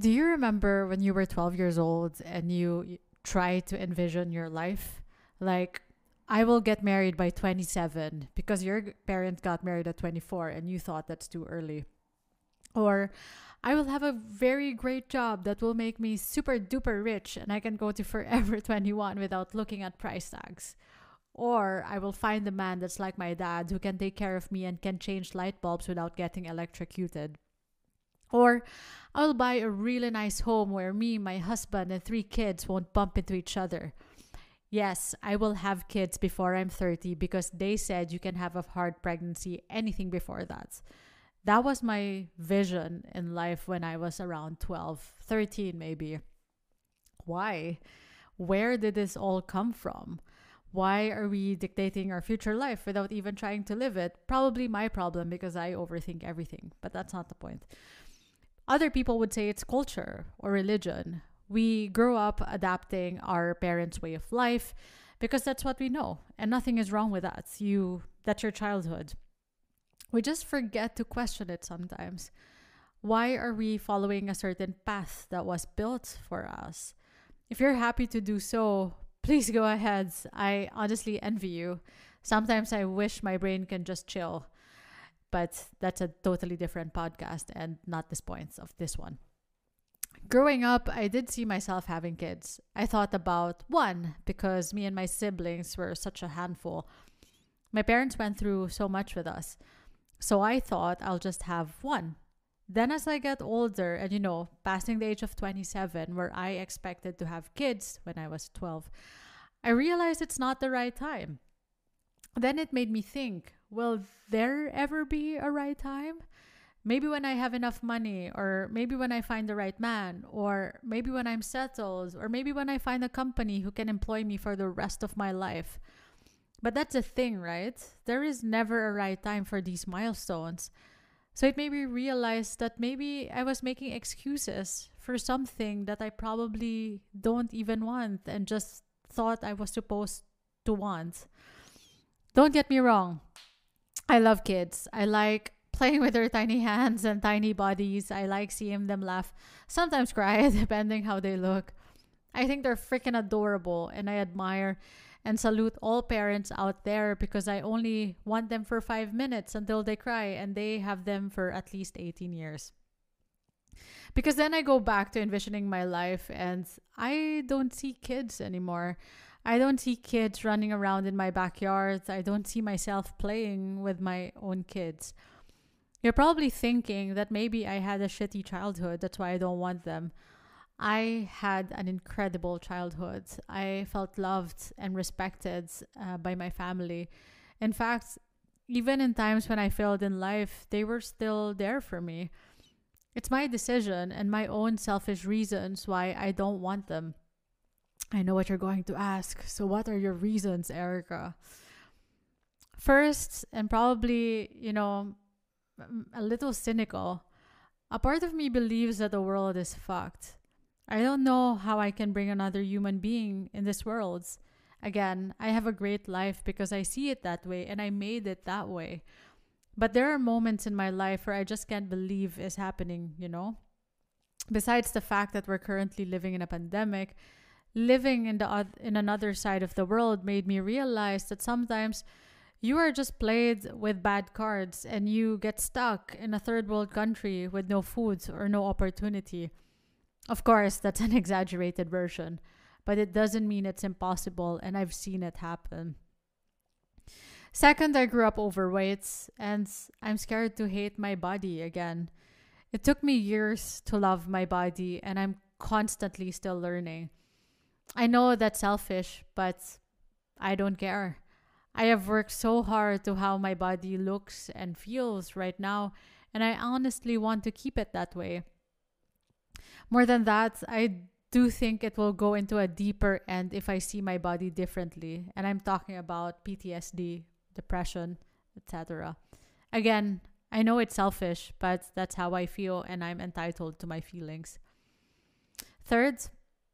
Do you remember when you were 12 years old and you try to envision your life? Like, I will get married by 27 because your parents got married at 24 and you thought that's too early. Or I will have a very great job that will make me super duper rich and I can go to Forever 21 without looking at price tags. Or I will find a man that's like my dad who can take care of me and can change light bulbs without getting electrocuted. Or I'll buy a really nice home where me, my husband, and 3 kids won't bump into each other. Yes, I will have kids before I'm 30 because they said you can have a hard pregnancy anything before that. That was my vision in life when I was around 12, 13 maybe. Why? Where did this all come from? Why are we dictating our future life without even trying to live it? Probably my problem because I overthink everything, but that's not the point. Other people would say it's culture or religion. We grow up adapting our parents' way of life because that's what we know, and nothing is wrong with that. That's your childhood. We just forget to question it sometimes. Why are we following a certain path that was built for us? If you're happy to do so, please go ahead. I honestly envy you. Sometimes I wish my brain can just chill, but that's a totally different podcast and not the point of this one. Growing up, I did see myself having kids. I thought about one because me and my siblings were such a handful. My parents went through so much with us. So I thought I'll just have one. Then as I get older and, passing the age of 27, where I expected to have kids when I was 12, I realized it's not the right time. Then it made me think, will there ever be a right time? Maybe when I have enough money, or maybe when I find the right man, or maybe when I'm settled, or maybe when I find a company who can employ me for the rest of my life. But that's a thing, right? There is never a right time for these milestones. So it made me realize that maybe I was making excuses for something that I probably don't even want and just thought I was supposed to want. Don't get me wrong. I love kids. I like playing with their tiny hands and tiny bodies. I like seeing them laugh, sometimes cry, depending how they look. I think they're freaking adorable, and I admire and salute all parents out there because I only want them for 5 minutes until they cry, and they have them for at least 18 years. Because then I go back to envisioning my life and I don't see kids anymore. I don't see kids running around in my backyard. I don't see myself playing with my own kids. You're probably thinking that maybe I had a shitty childhood. That's why I don't want them. I had an incredible childhood. I felt loved and respected by my family. In fact, even in times when I failed in life, they were still there for me. It's my decision and my own selfish reasons why I don't want them. I know what you're going to ask. So what are your reasons, Erica? First, and probably, a little cynical, a part of me believes that the world is fucked. I don't know how I can bring another human being in this world. Again, I have a great life because I see it that way and I made it that way. But there are moments in my life where I just can't believe is happening, Besides the fact that we're currently living in a pandemic, living in another side of the world made me realize that sometimes you are just played with bad cards and you get stuck in a third world country with no food or no opportunity. Of course, that's an exaggerated version, but it doesn't mean it's impossible, and I've seen it happen. Second, I grew up overweight, and I'm scared to hate my body again. It took me years to love my body, and I'm constantly still learning. I know that's selfish, but I don't care. I have worked so hard to how my body looks and feels right now, and I honestly want to keep it that way. More than that, I do think it will go into a deeper end if I see my body differently. And I'm talking about PTSD, depression, etc. Again, I know it's selfish, but that's how I feel and I'm entitled to my feelings. Third,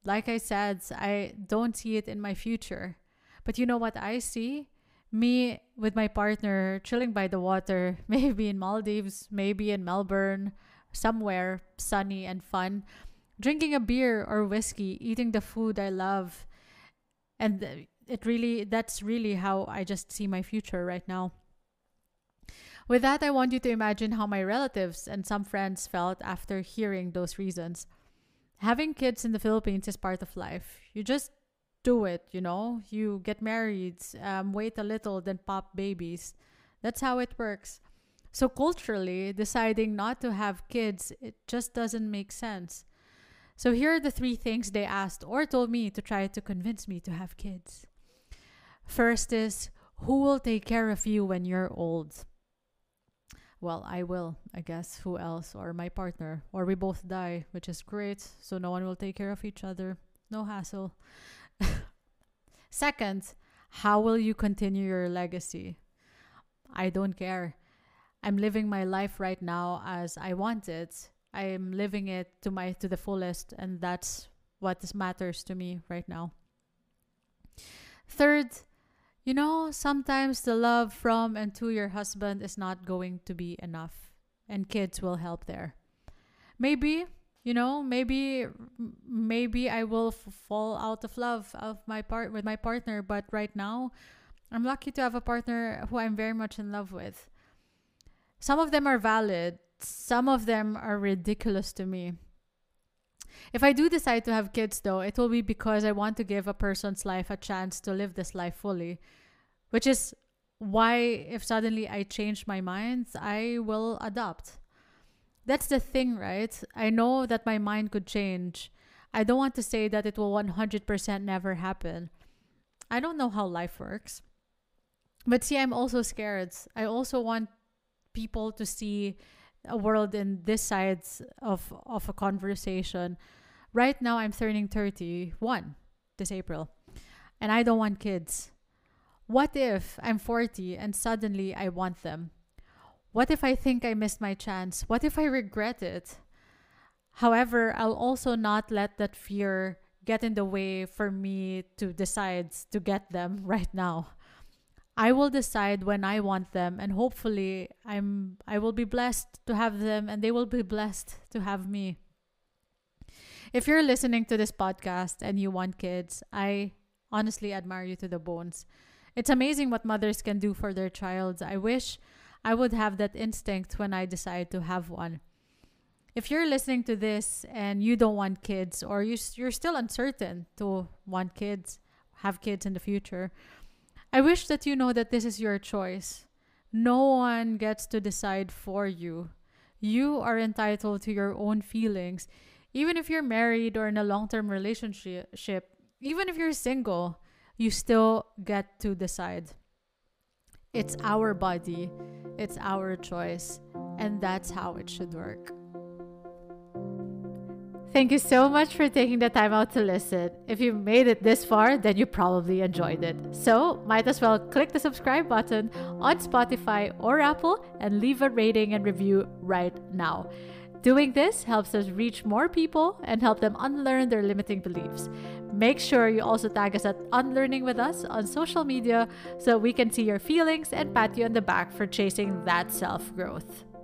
like I said, I don't see it in my future. But you know what I see? Me with my partner chilling by the water, maybe in Maldives, maybe in Melbourne, somewhere sunny and fun, drinking a beer or whiskey, eating the food I love. And that's really how I just see my future right now. With that, I want you to imagine how my relatives and some friends felt after hearing those reasons. Having kids in the Philippines is part of life. You just do it, you know? You get married, wait a little, then pop babies. That's how it works. So culturally, deciding not to have kids, it just doesn't make sense. So here are the three things they asked or told me to try to convince me to have kids. First is, who will take care of you when you're old? Well, I will, I guess. Who else? Or my partner. Or we both die, which is great. So no one will take care of each other. No hassle. Second, how will you continue your legacy? I don't care. I'm living my life right now as I want it. I am living it to the fullest, and that's what matters to me right now. Third, you know, sometimes the love from and to your husband is not going to be enough, and kids will help there. Maybe I will fall out of love with my partner, but right now, I'm lucky to have a partner who I'm very much in love with. Some of them are valid. Some of them are ridiculous to me. If I do decide to have kids, though, it will be because I want to give a person's life a chance to live this life fully, which is why if suddenly I change my mind, I will adopt. That's the thing, right? I know that my mind could change. I don't want to say that it will 100% never happen. I don't know how life works. But see, I'm also scared. I also want people to see a world in this side of a conversation. Right now, I'm turning 31 this April, and I don't want kids. What if I'm 40 and suddenly I want them? What if I think I missed my chance? What if I regret it? However, I'll also not let that fear get in the way for me to decide to get them right now. I will decide when I want them, and hopefully I will be blessed to have them, and they will be blessed to have me. If you're listening to this podcast and you want kids, I honestly admire you to the bones. It's amazing what mothers can do for their child. I wish I would have that instinct when I decide to have one. If you're listening to this and you don't want kids, or you're still uncertain to want kids, have kids in the future, I wish that you know that this is your choice. No one gets to decide for you. You are entitled to your own feelings. Even if you're married or in a long-term relationship, even if you're single, you still get to decide. It's our body. It's our choice. And that's how it should work. Thank you so much for taking the time out to listen. If you made it this far, then you probably enjoyed it. So might as well click the subscribe button on Spotify or Apple and leave a rating and review right now. Doing this helps us reach more people and help them unlearn their limiting beliefs. Make sure you also tag us at UnlearningWithUs on social media so we can see your feelings and pat you on the back for chasing that self-growth.